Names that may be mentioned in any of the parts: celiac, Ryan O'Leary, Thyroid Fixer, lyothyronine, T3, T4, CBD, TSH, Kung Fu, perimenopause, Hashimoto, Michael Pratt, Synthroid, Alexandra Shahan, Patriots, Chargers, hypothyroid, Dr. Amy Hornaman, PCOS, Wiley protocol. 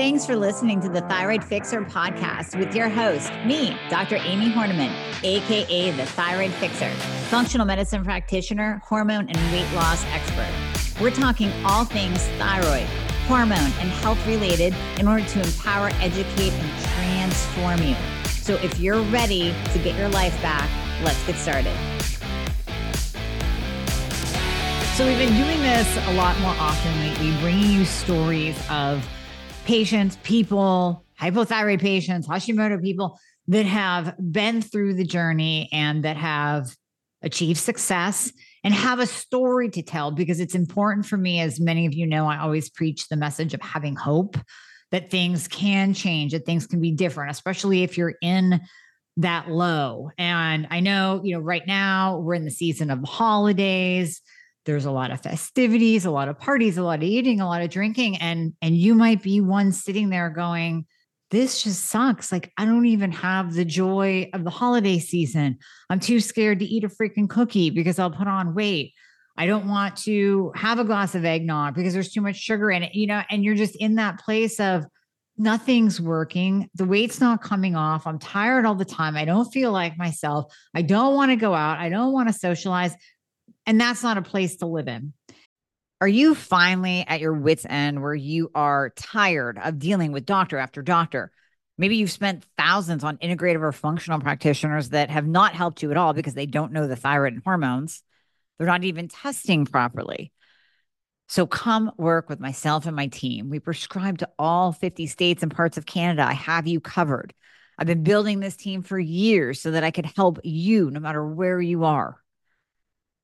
Thanks for listening to the Thyroid Fixer podcast with your host, me, Dr. Amy Hornaman, aka the Thyroid Fixer, functional medicine practitioner, hormone and weight loss expert. We're talking all things thyroid, hormone, and health related in order to empower, educate, and transform you. So if you're ready to get your life back, let's get started. So we've been doing this a lot more often lately, bringing you stories of patients, people, hypothyroid patients, Hashimoto people that have been through the journey and that have achieved success and have a story to tell, because it's important for me. As many of you know, I always preach the message of having hope that things can change, that things can be different, especially if you're in that low. And I know, right now we're in the season of the holidays. There's a lot of festivities, a lot of parties, a lot of eating, a lot of drinking. And you might be one sitting there going, this just sucks. Like, I don't even have the joy of the holiday season. I'm too scared to eat a freaking cookie because I'll put on weight. I don't want to have a glass of eggnog because there's too much sugar in it, and you're just in that place of nothing's working. The weight's not coming off. I'm tired all the time. I don't feel like myself. I don't want to go out. I don't want to socialize. And that's not a place to live in. Are you finally at your wit's end where you are tired of dealing with doctor after doctor? Maybe you've spent thousands on integrative or functional practitioners that have not helped you at all because they don't know the thyroid and hormones. They're not even testing properly. So come work with myself and my team. We prescribe to all 50 states and parts of Canada. I have you covered. I've been building this team for years so that I could help you no matter where you are.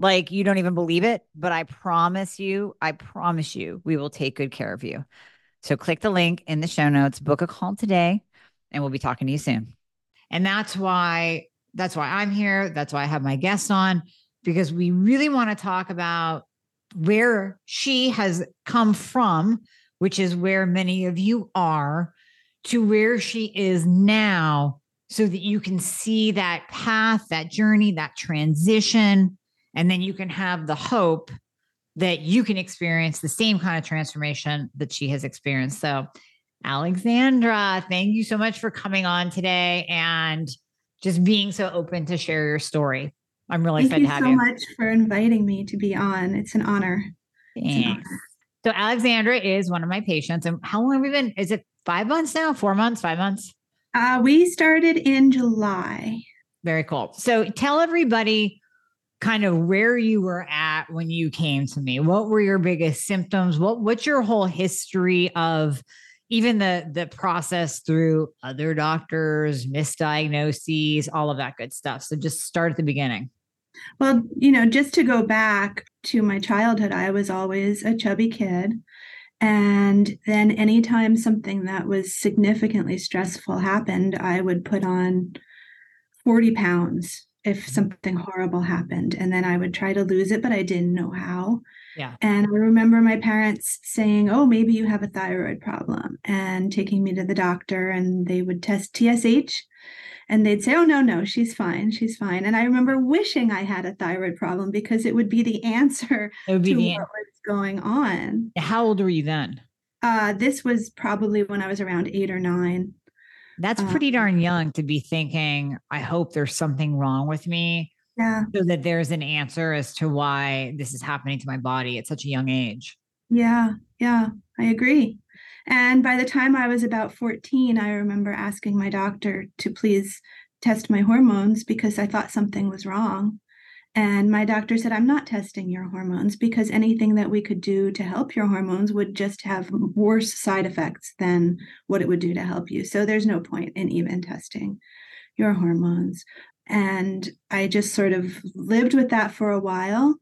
like you don't even believe it, but I promise you, we will take good care of you. So click the link in the show notes, book a call today, and we'll be talking to you soon. And that's why I'm here. That's why I have my guest on, because we really want to talk about where she has come from, which is where many of you are, to where she is now, so that you can see that path, that journey, that transition, and then you can have the hope that you can experience the same kind of transformation that she has experienced. So, Alexandra, thank you so much for coming on today and just being so open to share your story. I'm really excited to have you. Thank you so much for inviting me to be on. It's an honor. Thanks. So Alexandra is one of my patients. And how long have we been? Is it 5 months now? 4 months? 5 months? We started in July. Very cool. So tell everybody kind of where you were at when you came to me. What were your biggest symptoms? What's your whole history of even the process through other doctors, misdiagnoses, all of that good stuff? So just start at the beginning. Well, just to go back to my childhood, I was always a chubby kid. And then anytime something that was significantly stressful happened, I would put on 40 pounds if something horrible happened. And then I would try to lose it, but I didn't know how. Yeah. And I remember my parents saying, oh, maybe you have a thyroid problem, and taking me to the doctor, and they would test TSH and they'd say, oh, no, she's fine. She's fine. And I remember wishing I had a thyroid problem because it would be the answer to what was going on. How old were you then? This was probably when I was around 8 or 9. That's pretty darn young to be thinking, I hope there's something wrong with me. Yeah. So that there's an answer as to why this is happening to my body at such a young age. Yeah, I agree. And by the time I was about 14, I remember asking my doctor to please test my hormones because I thought something was wrong. And my doctor said, I'm not testing your hormones because anything that we could do to help your hormones would just have worse side effects than what it would do to help you. So there's no point in even testing your hormones. And I just sort of lived with that for a while,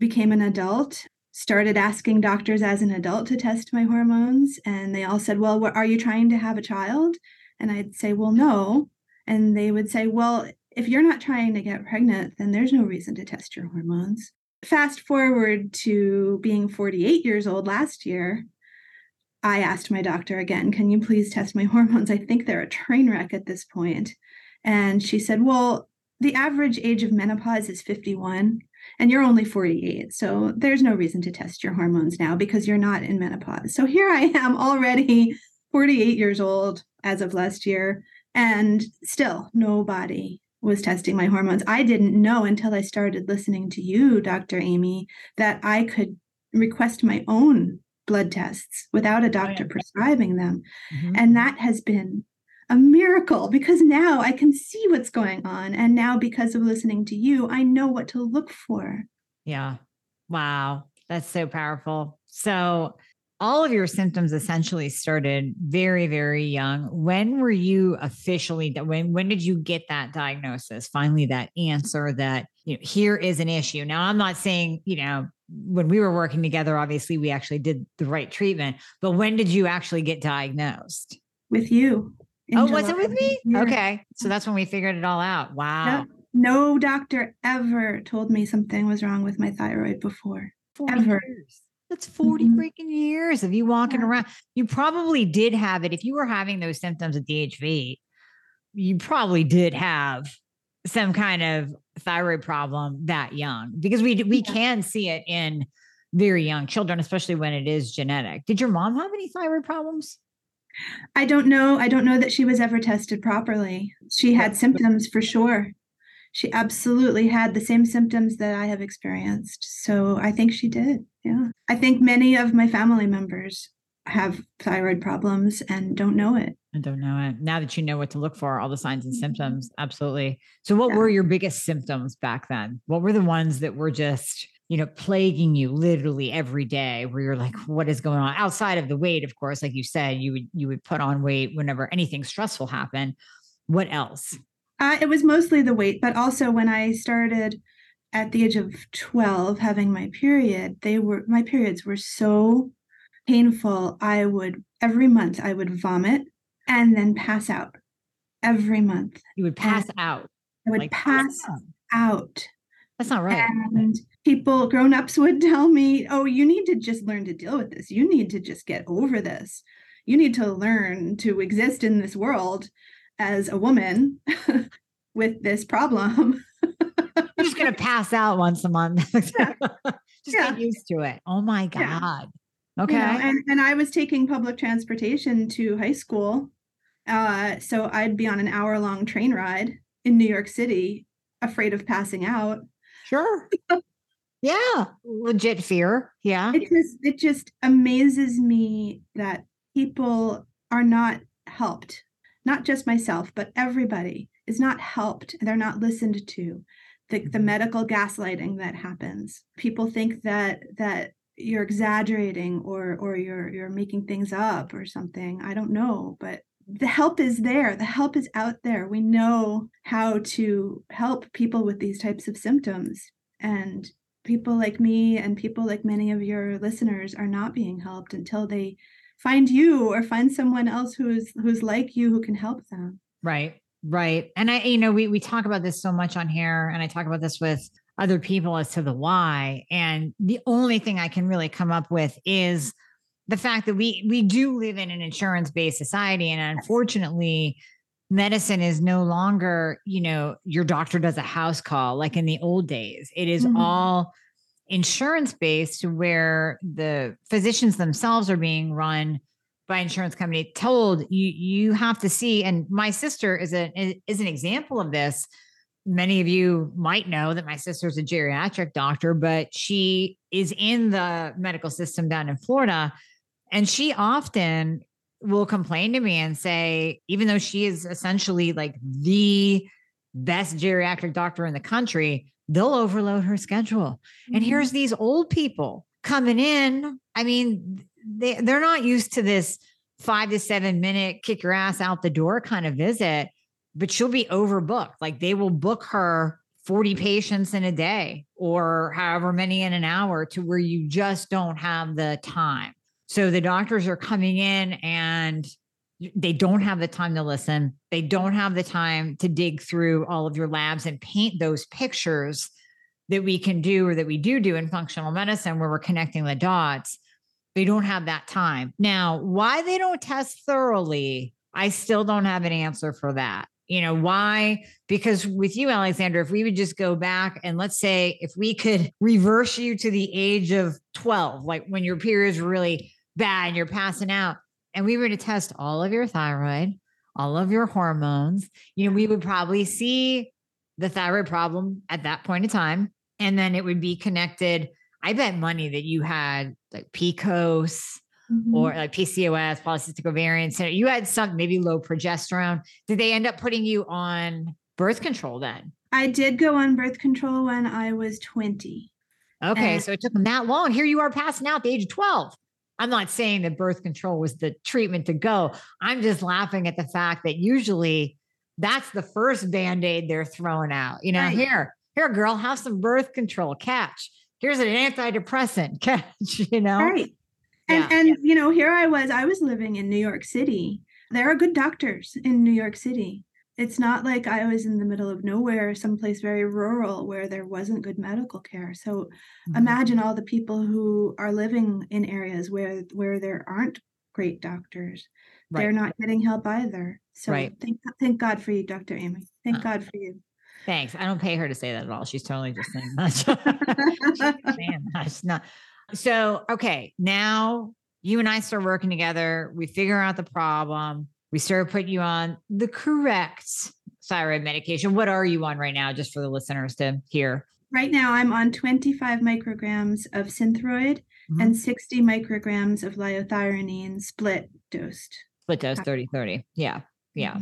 became an adult, started asking doctors as an adult to test my hormones. And they all said, well, are you trying to have a child? And I'd say, well, no. And they would say, well, if you're not trying to get pregnant, then there's no reason to test your hormones. Fast forward to being 48 years old last year, I asked my doctor again, can you please test my hormones? I think they're a train wreck at this point. And she said, well, the average age of menopause is 51 and you're only 48. So there's no reason to test your hormones now because you're not in menopause. So here I am already 48 years old as of last year, and still nobody was testing my hormones. I didn't know until I started listening to you, Dr. Amy, that I could request my own blood tests without a doctor prescribing them. Mm-hmm. And that has been a miracle because now I can see what's going on. And now because of listening to you, I know what to look for. Yeah. Wow. That's so powerful. So all of your symptoms essentially started very, very young. When were you officially, when did you get that diagnosis? Finally, that answer that, you know, here is an issue. Now, I'm not saying, you know, when we were working together, obviously we actually did the right treatment, but when did you actually get diagnosed? With you. Oh, July. Was it with me? Yeah. Okay. So that's when we figured it all out. Wow. No doctor ever told me something was wrong with my thyroid before. Ever. Years. That's 40 freaking years of you walking around. You probably did have it. If you were having those symptoms at the age of 8, you probably did have some kind of thyroid problem that young, because we can see it in very young children, especially when it is genetic. Did your mom have any thyroid problems? I don't know. I don't know that she was ever tested properly. She had symptoms for sure. She absolutely had the same symptoms that I have experienced. So I think she did. Yeah. I think many of my family members have thyroid problems and don't know it. I don't know it. Now that you know what to look for, all the signs and symptoms. Absolutely. So what were your biggest symptoms back then? What were the ones that were just, you know, plaguing you literally every day where you're like, what is going on? Outside of the weight, of course, like you said, you would put on weight whenever anything stressful happened. What else? It was mostly the weight, but also when I started at the age of 12 having my period, my periods were so painful. Every month I would vomit and then pass out every month. You would pass out. I would pass out. That's not right. And people, grown-ups would tell me, oh, you need to just learn to deal with this. You need to just get over this. You need to learn to exist in this world as a woman with this problem. I'm just going to pass out once a month. Just get used to it. Oh my God. Yeah. Okay. You know, and I was taking public transportation to high school. So I'd be on an hour-long train ride in New York City, afraid of passing out. Sure. Yeah. Legit fear. Yeah. It just amazes me that people are not helped. Not just myself, but everybody is not helped. They're not listened to. The medical gaslighting that happens. People think that you're exaggerating or you're making things up or something. I don't know, but the help is there. The help is out there. We know how to help people with these types of symptoms. And people like me and people like many of your listeners are not being helped until they find you or find someone else who's like you, who can help them. Right. Right. And I, you know, we talk about this so much on here, and I talk about this with other people as to the why. And the only thing I can really come up with is the fact that we do live in an insurance-based society. And unfortunately, medicine is no longer, you know, your doctor does a house call like in the old days. It is all insurance-based, where the physicians themselves are being run by insurance company, told you have to see. And my sister is an example of this. Many of you might know that my sister's a geriatric doctor, but she is in the medical system down in Florida. And she often will complain to me and say, even though she is essentially like the best geriatric doctor in the country, they'll overload her schedule. And here's these old people coming in. I mean, they're not used to this 5 to 7 minute kick your ass out the door kind of visit, but she'll be overbooked. Like they will book her 40 patients in a day or however many in an hour, to where you just don't have the time. So the doctors are coming in and They don't have the time to listen. They don't have the time to dig through all of your labs and paint those pictures that we can do, or that we do in functional medicine, where we're connecting the dots. They don't have that time. Now, why they don't test thoroughly, I still don't have an answer for that. You know, why? Because with you, Alexandra, if we would just go back and let's say if we could reverse you to the age of 12, like when your period's really bad and you're passing out, and we were to test all of your thyroid, all of your hormones, you know, we would probably see the thyroid problem at that point in time. And then it would be connected. I bet money that you had like PCOS or like PCOS, polycystic ovarian syndrome. You had some, maybe low progesterone. Did they end up putting you on birth control then? I did go on birth control when I was 20. Okay. So it took them that long. Here you are passing out at the age of 12. I'm not saying that birth control was the treatment to go. I'm just laughing at the fact that usually that's the first Band-Aid they're throwing out. You know, right. Here, girl, have some birth control. Catch. Here's an antidepressant. Catch, you know. Right. And you know, here I was living in New York City. There are good doctors in New York City. It's not like I was in the middle of nowhere, someplace very rural where there wasn't good medical care. So imagine all the people who are living in areas where there aren't great doctors. Right. They're not getting help either. So thank God for you, Dr. Amy. Thank God for you. Thanks. I don't pay her to say that at all. She's totally just saying that. She's not. So, okay, now you and I start working together. We figure out the problem. We started putting you on the correct thyroid medication. What are you on right now, just for the listeners to hear? Right now, I'm on 25 micrograms of Synthroid and 60 micrograms of lyothyronine split dosed. Split dose, 30-30. Yeah, yeah.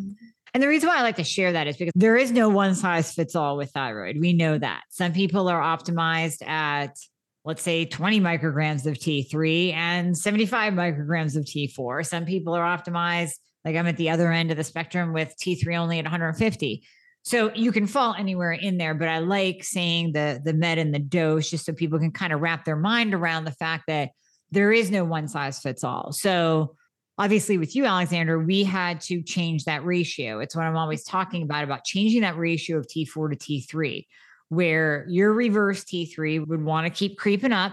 And the reason why I like to share that is because there is no one size fits all with thyroid. We know that. Some people are optimized at, let's say, 20 micrograms of T3 and 75 micrograms of T4. Some people are optimized, like I'm at the other end of the spectrum, with T3 only at 150. So you can fall anywhere in there, but I like saying the med and the dose, just so people can kind of wrap their mind around the fact that there is no one size fits all. So obviously with you, Alexander, we had to change that ratio. It's what I'm always talking about changing that ratio of T4 to T3, where your reverse T3 would want to keep creeping up.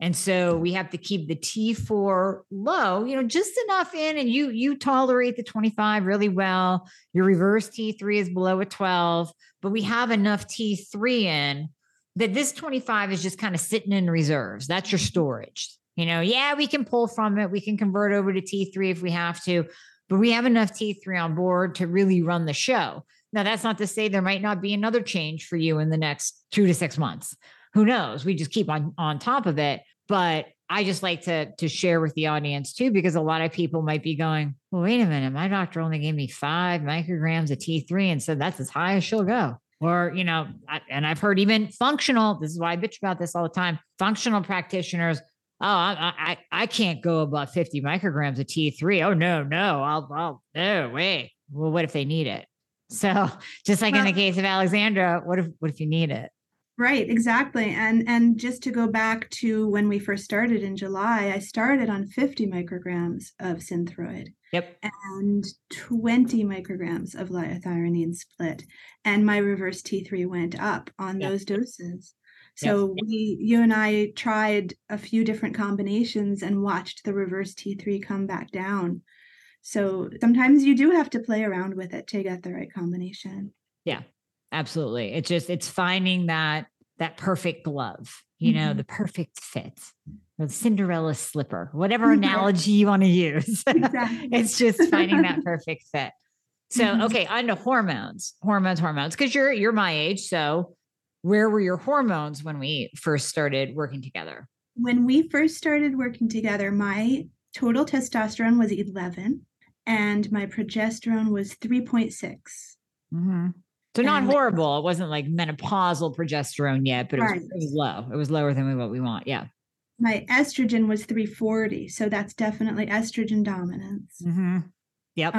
And so we have to keep the T4 low, you know, just enough in, and you tolerate the 25 really well. Your reverse T3 is below a 12, but we have enough T3 in that this 25 is just kind of sitting in reserves. That's your storage. You know, yeah, we can pull from it. We can convert over to T3 if we have to, but we have enough T3 on board to really run the show. Now, that's not to say there might not be another change for you in the next 2 to 6 months. Who knows? We just keep on top of it. But I just like to share with the audience too, because a lot of people might be going, well, wait a minute, my doctor only gave me 5 micrograms of T3 and said that's as high as she'll go. Or, you know, and I've heard even functional, this is why I bitch about this all the time, functional practitioners, oh, I can't go above 50 micrograms of T3. Oh, no, no way. Well, what if they need it? So just like in the case of Alexandra, what if you need it? Right, exactly. And just to go back to when we first started in July, I started on 50 micrograms of Synthroid and 20 micrograms of lyothyronine split. And my reverse T3 went up on those doses. So you and I tried a few different combinations and watched the reverse T3 come back down. So sometimes you do have to play around with it to get the right combination. Yeah. Absolutely. It's just, it's finding that perfect glove, you know, the perfect fit, or the Cinderella slipper, whatever analogy you want to use. Exactly. It's just finding that perfect fit. So, okay. On to hormones, because you're my age. So where were your hormones when we first started working together? When we first started working together, my total testosterone was 11 and my progesterone was 3.6. So not horrible. It wasn't like menopausal progesterone yet, but it was low. It was lower than what we want. Yeah. My estrogen was 340. So that's definitely estrogen dominance. Yep.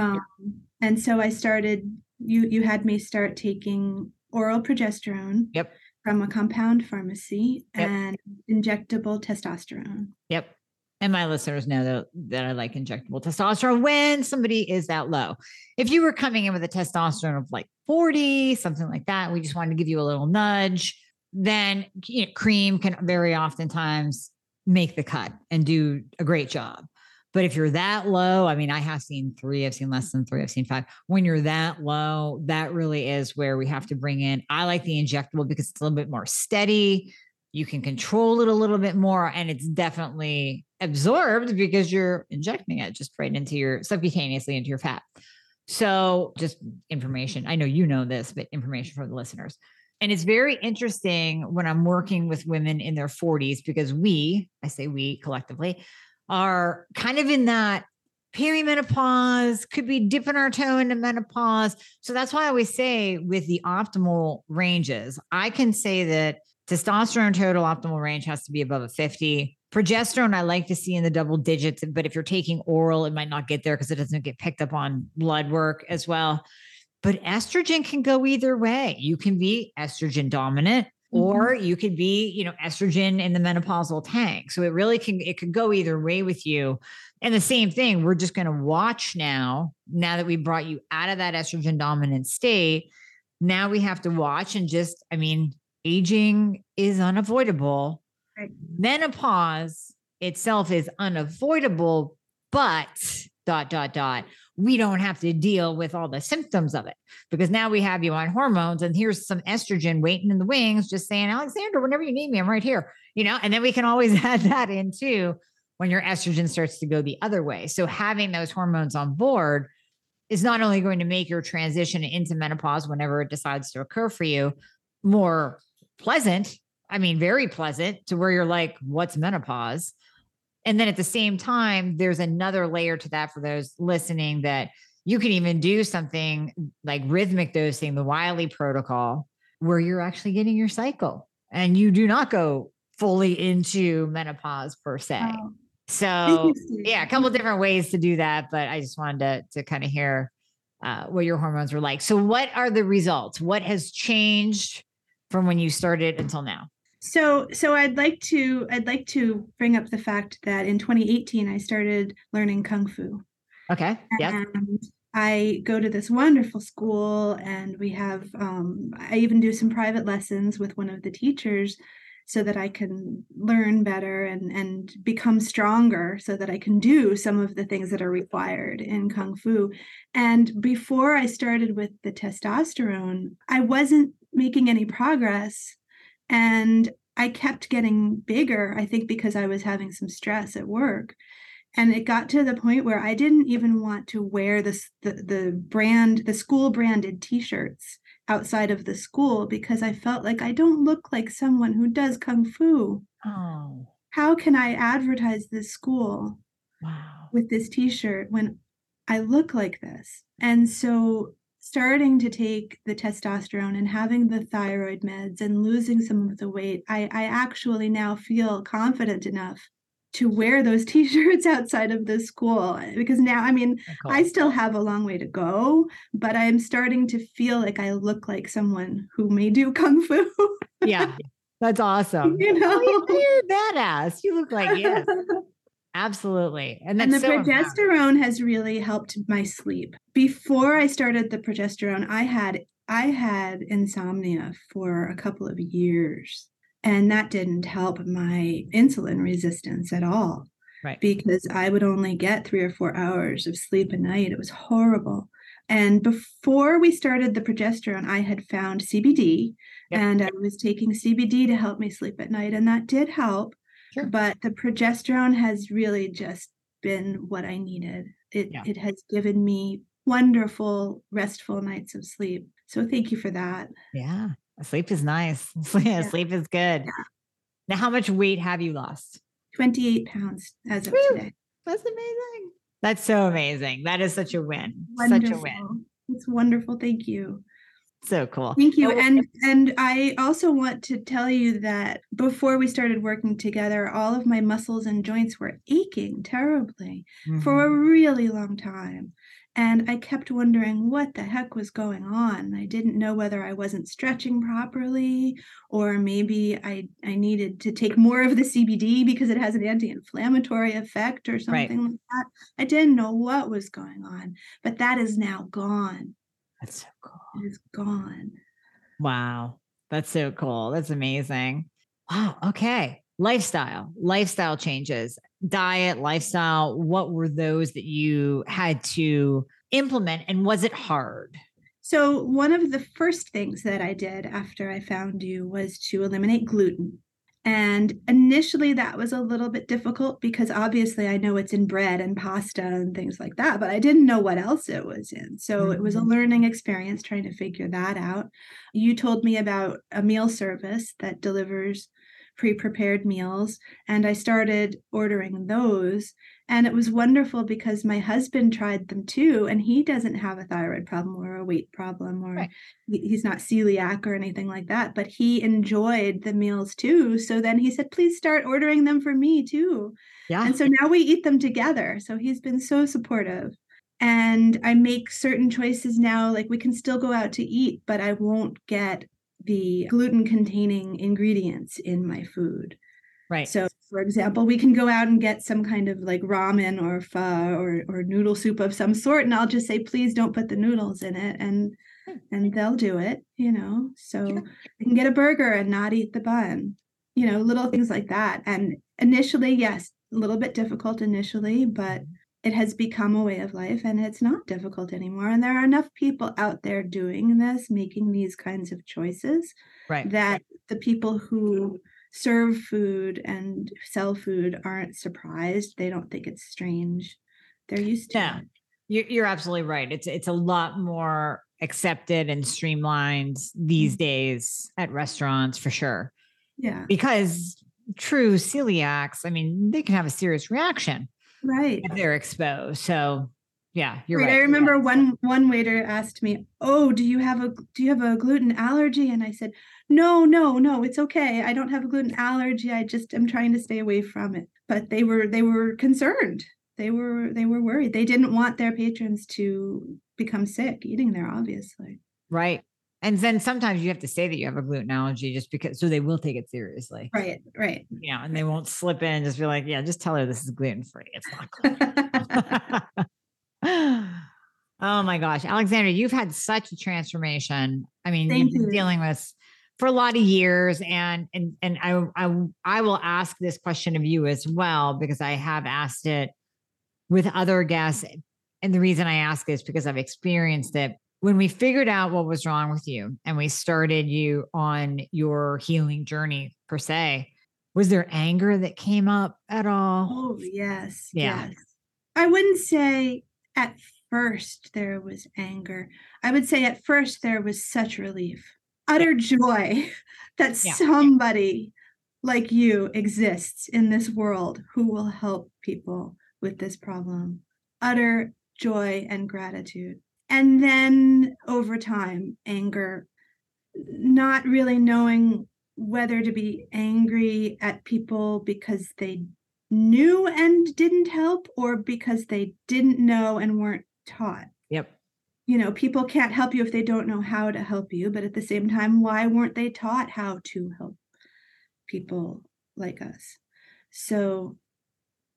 And so I started, you had me start taking oral progesterone from a compound pharmacy and injectable testosterone. And my listeners know that I like injectable testosterone when somebody is that low. If you were coming in with a testosterone of like 40, something like that, we just wanted to give you a little nudge, then cream can very oftentimes make the cut and do a great job. But if you're that low, I mean, I have seen 3, I've seen less than 3, I've seen 5. When you're that low, that really is where we have to bring in. I like the injectable because it's a little bit more steady. You can control it a little bit more, and it's definitely absorbed because you're injecting it just right into your subcutaneously into your fat. So just information. I know you know this, but information for the listeners. And it's very interesting when I'm working with women in their 40s, because I say we collectively are kind of in that perimenopause, could be dipping our toe into menopause. So that's why I always say with the optimal ranges, I can say that testosterone total optimal range has to be above a 50. Progesterone, I like to see in the double digits, but if you're taking oral, it might not get there because it doesn't get picked up on blood work as well. But estrogen can go either way. You can be estrogen dominant, or you could be, estrogen in the menopausal tank. So it could go either way with you. And the same thing, we're just going to watch now that we brought you out of that estrogen dominant state. Now we have to watch and aging is unavoidable. Right. Menopause itself is unavoidable, but ... we don't have to deal with all the symptoms of it, because now we have you on hormones and here's some estrogen waiting in the wings, just saying, Alexandra, whenever you need me, I'm right here, and then we can always add that in too when your estrogen starts to go the other way. So having those hormones on board is not only going to make your transition into menopause, whenever it decides to occur for you, more pleasant, very pleasant, to where you're like, what's menopause? And then at the same time, there's another layer to that for those listening, that you can even do something like rhythmic dosing, the Wiley protocol, where you're actually getting your cycle and you do not go fully into menopause per se. Wow. So yeah, a couple of different ways to do that. But I just wanted to kind of hear what your hormones were like. So what are the results? What has changed from when you started until now? So I'd like to bring up the fact that in 2018 I started learning Kung Fu. Okay. Yeah. I go to this wonderful school, and we have I even do some private lessons with one of the teachers so that I can learn better and become stronger, so that I can do some of the things that are required in Kung Fu. And before I started with the testosterone, I wasn't making any progress. And I kept getting bigger, I think because I was having some stress at work. And it got to the point where I didn't even want to wear the school branded t-shirts outside of the school, because I felt like I don't look like someone who does Kung Fu. Oh. How can I advertise this school with this t-shirt when I look like this? And so starting to take the testosterone and having the thyroid meds and losing some of the weight, I actually now feel confident enough to wear those t-shirts outside of the school, because now, I still have a long way to go, but I'm starting to feel like I look like someone who may do Kung Fu. Yeah, that's awesome. You're badass. You look like, yes. Absolutely. And the progesterone has really helped my sleep. Before I started the progesterone, I had insomnia for a couple of years, and that didn't help my insulin resistance at all. Right. Because I would only get 3 or 4 hours of sleep a night. It was horrible. And before we started the progesterone, I had found CBD, yep. And I was taking CBD to help me sleep at night, and that did help. Sure. But the progesterone has really just been what I needed. It has given me wonderful, restful nights of sleep. So thank you for that. Yeah. Sleep is nice. Yeah. Sleep is good. Yeah. Now, how much weight have you lost? 28 pounds as of today. That's amazing. That's so amazing. That is such a win. Wonderful. Such a win. It's wonderful. Thank you. So cool. Thank you. And I also want to tell you that before we started working together, all of my muscles and joints were aching terribly for a really long time. And I kept wondering what the heck was going on. I didn't know whether I wasn't stretching properly, or maybe I needed to take more of the CBD because it has an anti-inflammatory effect or something like that. I didn't know what was going on, but that is now gone. That's so cool. It is gone. Wow. That's so cool. That's amazing. Wow. Okay. Lifestyle changes, diet, lifestyle. What were those that you had to implement, and was it hard? So one of the first things that I did after I found you was to eliminate gluten. And initially that was a little bit difficult because obviously I know it's in bread and pasta and things like that, but I didn't know what else it was in. So it was a learning experience trying to figure that out. You told me about a meal service that delivers pre-prepared meals, and I started ordering those. And it was wonderful because my husband tried them too, and he doesn't have a thyroid problem or a weight problem, or he's not celiac or anything like that, but he enjoyed the meals too. So then he said, please start ordering them for me too. Yeah. And so now we eat them together. So he's been so supportive. And I make certain choices now, like we can still go out to eat, but I won't get the gluten-containing ingredients in my food. Right. So, for example, we can go out and get some kind of like ramen or pho or noodle soup of some sort, and I'll just say, please don't put the noodles in it, and they'll do it, you know. So I can get a burger and not eat the bun, you know, little things like that. And initially, yes, a little bit difficult initially, but it has become a way of life, and it's not difficult anymore. And there are enough people out there doing this, making these kinds of choices, that the people who serve food and sell food aren't surprised. They don't think it's strange. They're used to it. You're absolutely right. It's a lot more accepted and streamlined these days at restaurants for sure. Yeah. Because true celiacs, I mean, they can have a serious reaction. Right. If they're exposed. So yeah, you're right. I remember one waiter asked me, oh, do you have a gluten allergy? And I said, no, it's okay. I don't have a gluten allergy. I just am trying to stay away from it. But they were concerned. They were worried. They didn't want their patrons to become sick eating there, obviously. Right. And then sometimes you have to say that you have a gluten allergy just because, so they will take it seriously. Right. Yeah. And they won't slip in and just be like, yeah, just tell her this is gluten-free. It's not gluten. Oh my gosh. Alexandra, you've had such a transformation. I mean, you've been dealing with for a lot of years. And I will ask this question of you as well, because I have asked it with other guests. And the reason I ask is because I've experienced it. When we figured out what was wrong with you and we started you on your healing journey per se, was there anger that came up at all? Oh, yes. Yeah. Yes. I wouldn't say at first there was anger. I would say at first there was such relief, utter joy that somebody like you exists in this world who will help people with this problem. Utter joy and gratitude. And then over time, anger, not really knowing whether to be angry at people because they knew and didn't help, or because they didn't know and weren't taught. Yep. You know, people can't help you if they don't know how to help you. But at the same time, why weren't they taught how to help people like us? So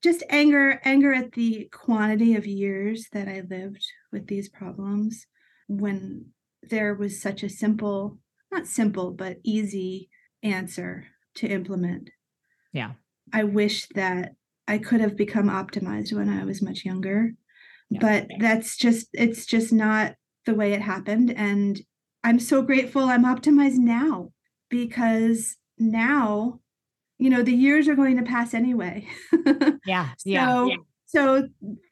just anger at the quantity of years that I lived with these problems, when there was such a simple, not simple, but easy answer to implement. Yeah. I wish that I could have become optimized when I was much younger, but it's just not the way it happened. And I'm so grateful I'm optimized now, because now, you know, the years are going to pass anyway. So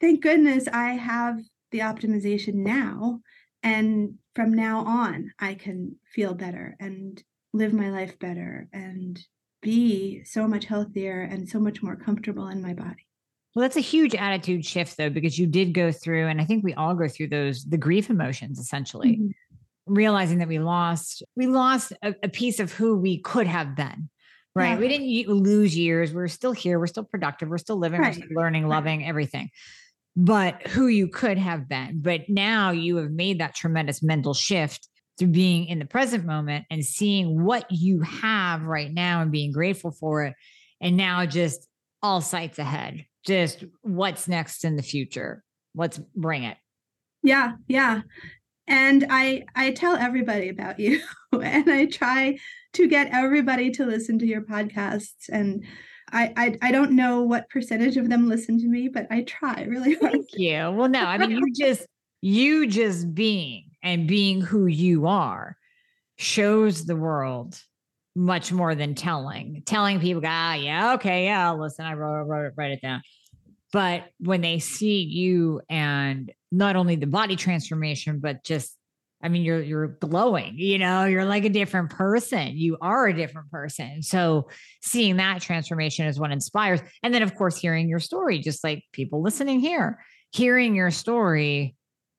thank goodness I have the optimization now. And from now on, I can feel better and live my life better and be so much healthier and so much more comfortable in my body. Well, that's a huge attitude shift though, because you did go through, and I think we all go through those, the grief emotions, essentially, realizing that we lost a piece of who we could have been. Right. Yeah. We didn't lose years. We're still here. We're still productive. We're still living, we're still learning, loving everything. but who you could have been. But now you have made that tremendous mental shift through being in the present moment and seeing what you have right now and being grateful for it. And now just all sights ahead, just what's next in the future. Let's bring it. Yeah. Yeah. And I tell everybody about you and I try to get everybody to listen to your podcasts. And I don't know what percentage of them listen to me, but I try really hard. Thank you. Well, no, I mean, you just being and being who you are shows the world much more than telling people, listen, I write it down. But when they see you and not only the body transformation, but just, I mean, you're glowing, you're like a different person. You are a different person. So seeing that transformation is what inspires. And then of course, hearing your story, just like people listening here, hearing your story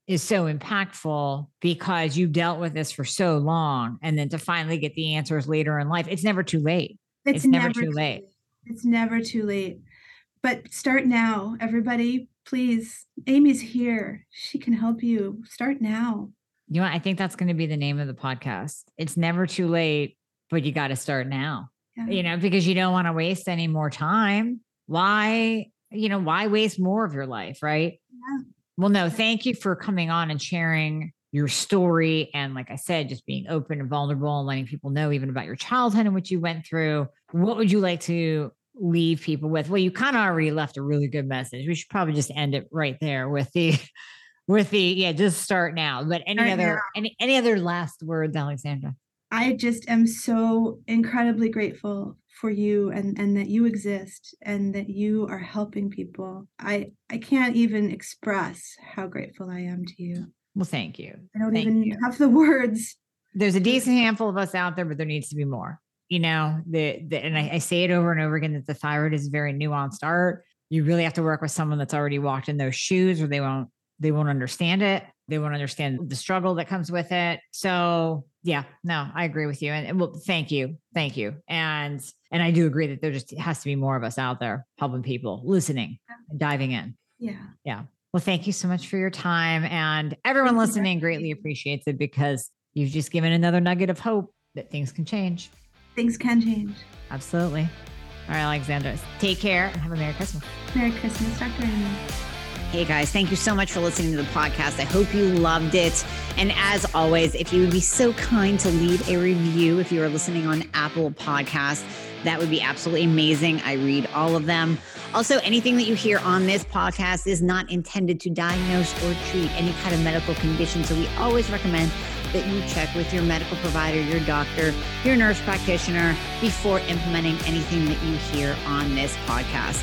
is so impactful because you dealt with this for so long. And then to finally get the answers later in life, it's never too late. It's never too late. It's never too late. But start now, everybody, please. Amy's here. She can help you. Start now. You know, I think that's going to be the name of the podcast. It's never too late, but you got to start now, because you don't want to waste any more time. Why waste more of your life? Right. Yeah. Well, no, thank you for coming on and sharing your story. And like I said, just being open and vulnerable and letting people know even about your childhood and what you went through. What would you like to leave people with? Well, you kind of already left a really good message. We should probably just end it right there with the just start now. But any other last words, Alexandra? I just am so incredibly grateful for you and that you exist and that you are helping people. I can't even express how grateful I am to you. Well, thank you. I don't even have the words. There's a decent handful of us out there, but there needs to be more. And I say it over and over again that the thyroid is a very nuanced art. You really have to work with someone that's already walked in those shoes, or they won't understand it. They won't understand the struggle that comes with it. So yeah, no, I agree with you. And well, thank you. And I do agree that there just has to be more of us out there helping people, listening, and diving in. Yeah. Yeah. Well, thank you so much for your time, and everyone listening greatly appreciates it because you've just given another nugget of hope that things can change. Things can change. Absolutely. All right, Alexandra, take care and have a Merry Christmas. Merry Christmas, Dr. Amy. Hey guys, thank you so much for listening to the podcast. I hope you loved it. And as always, if you would be so kind to leave a review, if you are listening on Apple Podcasts, that would be absolutely amazing. I read all of them. Also, anything that you hear on this podcast is not intended to diagnose or treat any kind of medical condition. So we always recommend that you check with your medical provider, your doctor, your nurse practitioner before implementing anything that you hear on this podcast.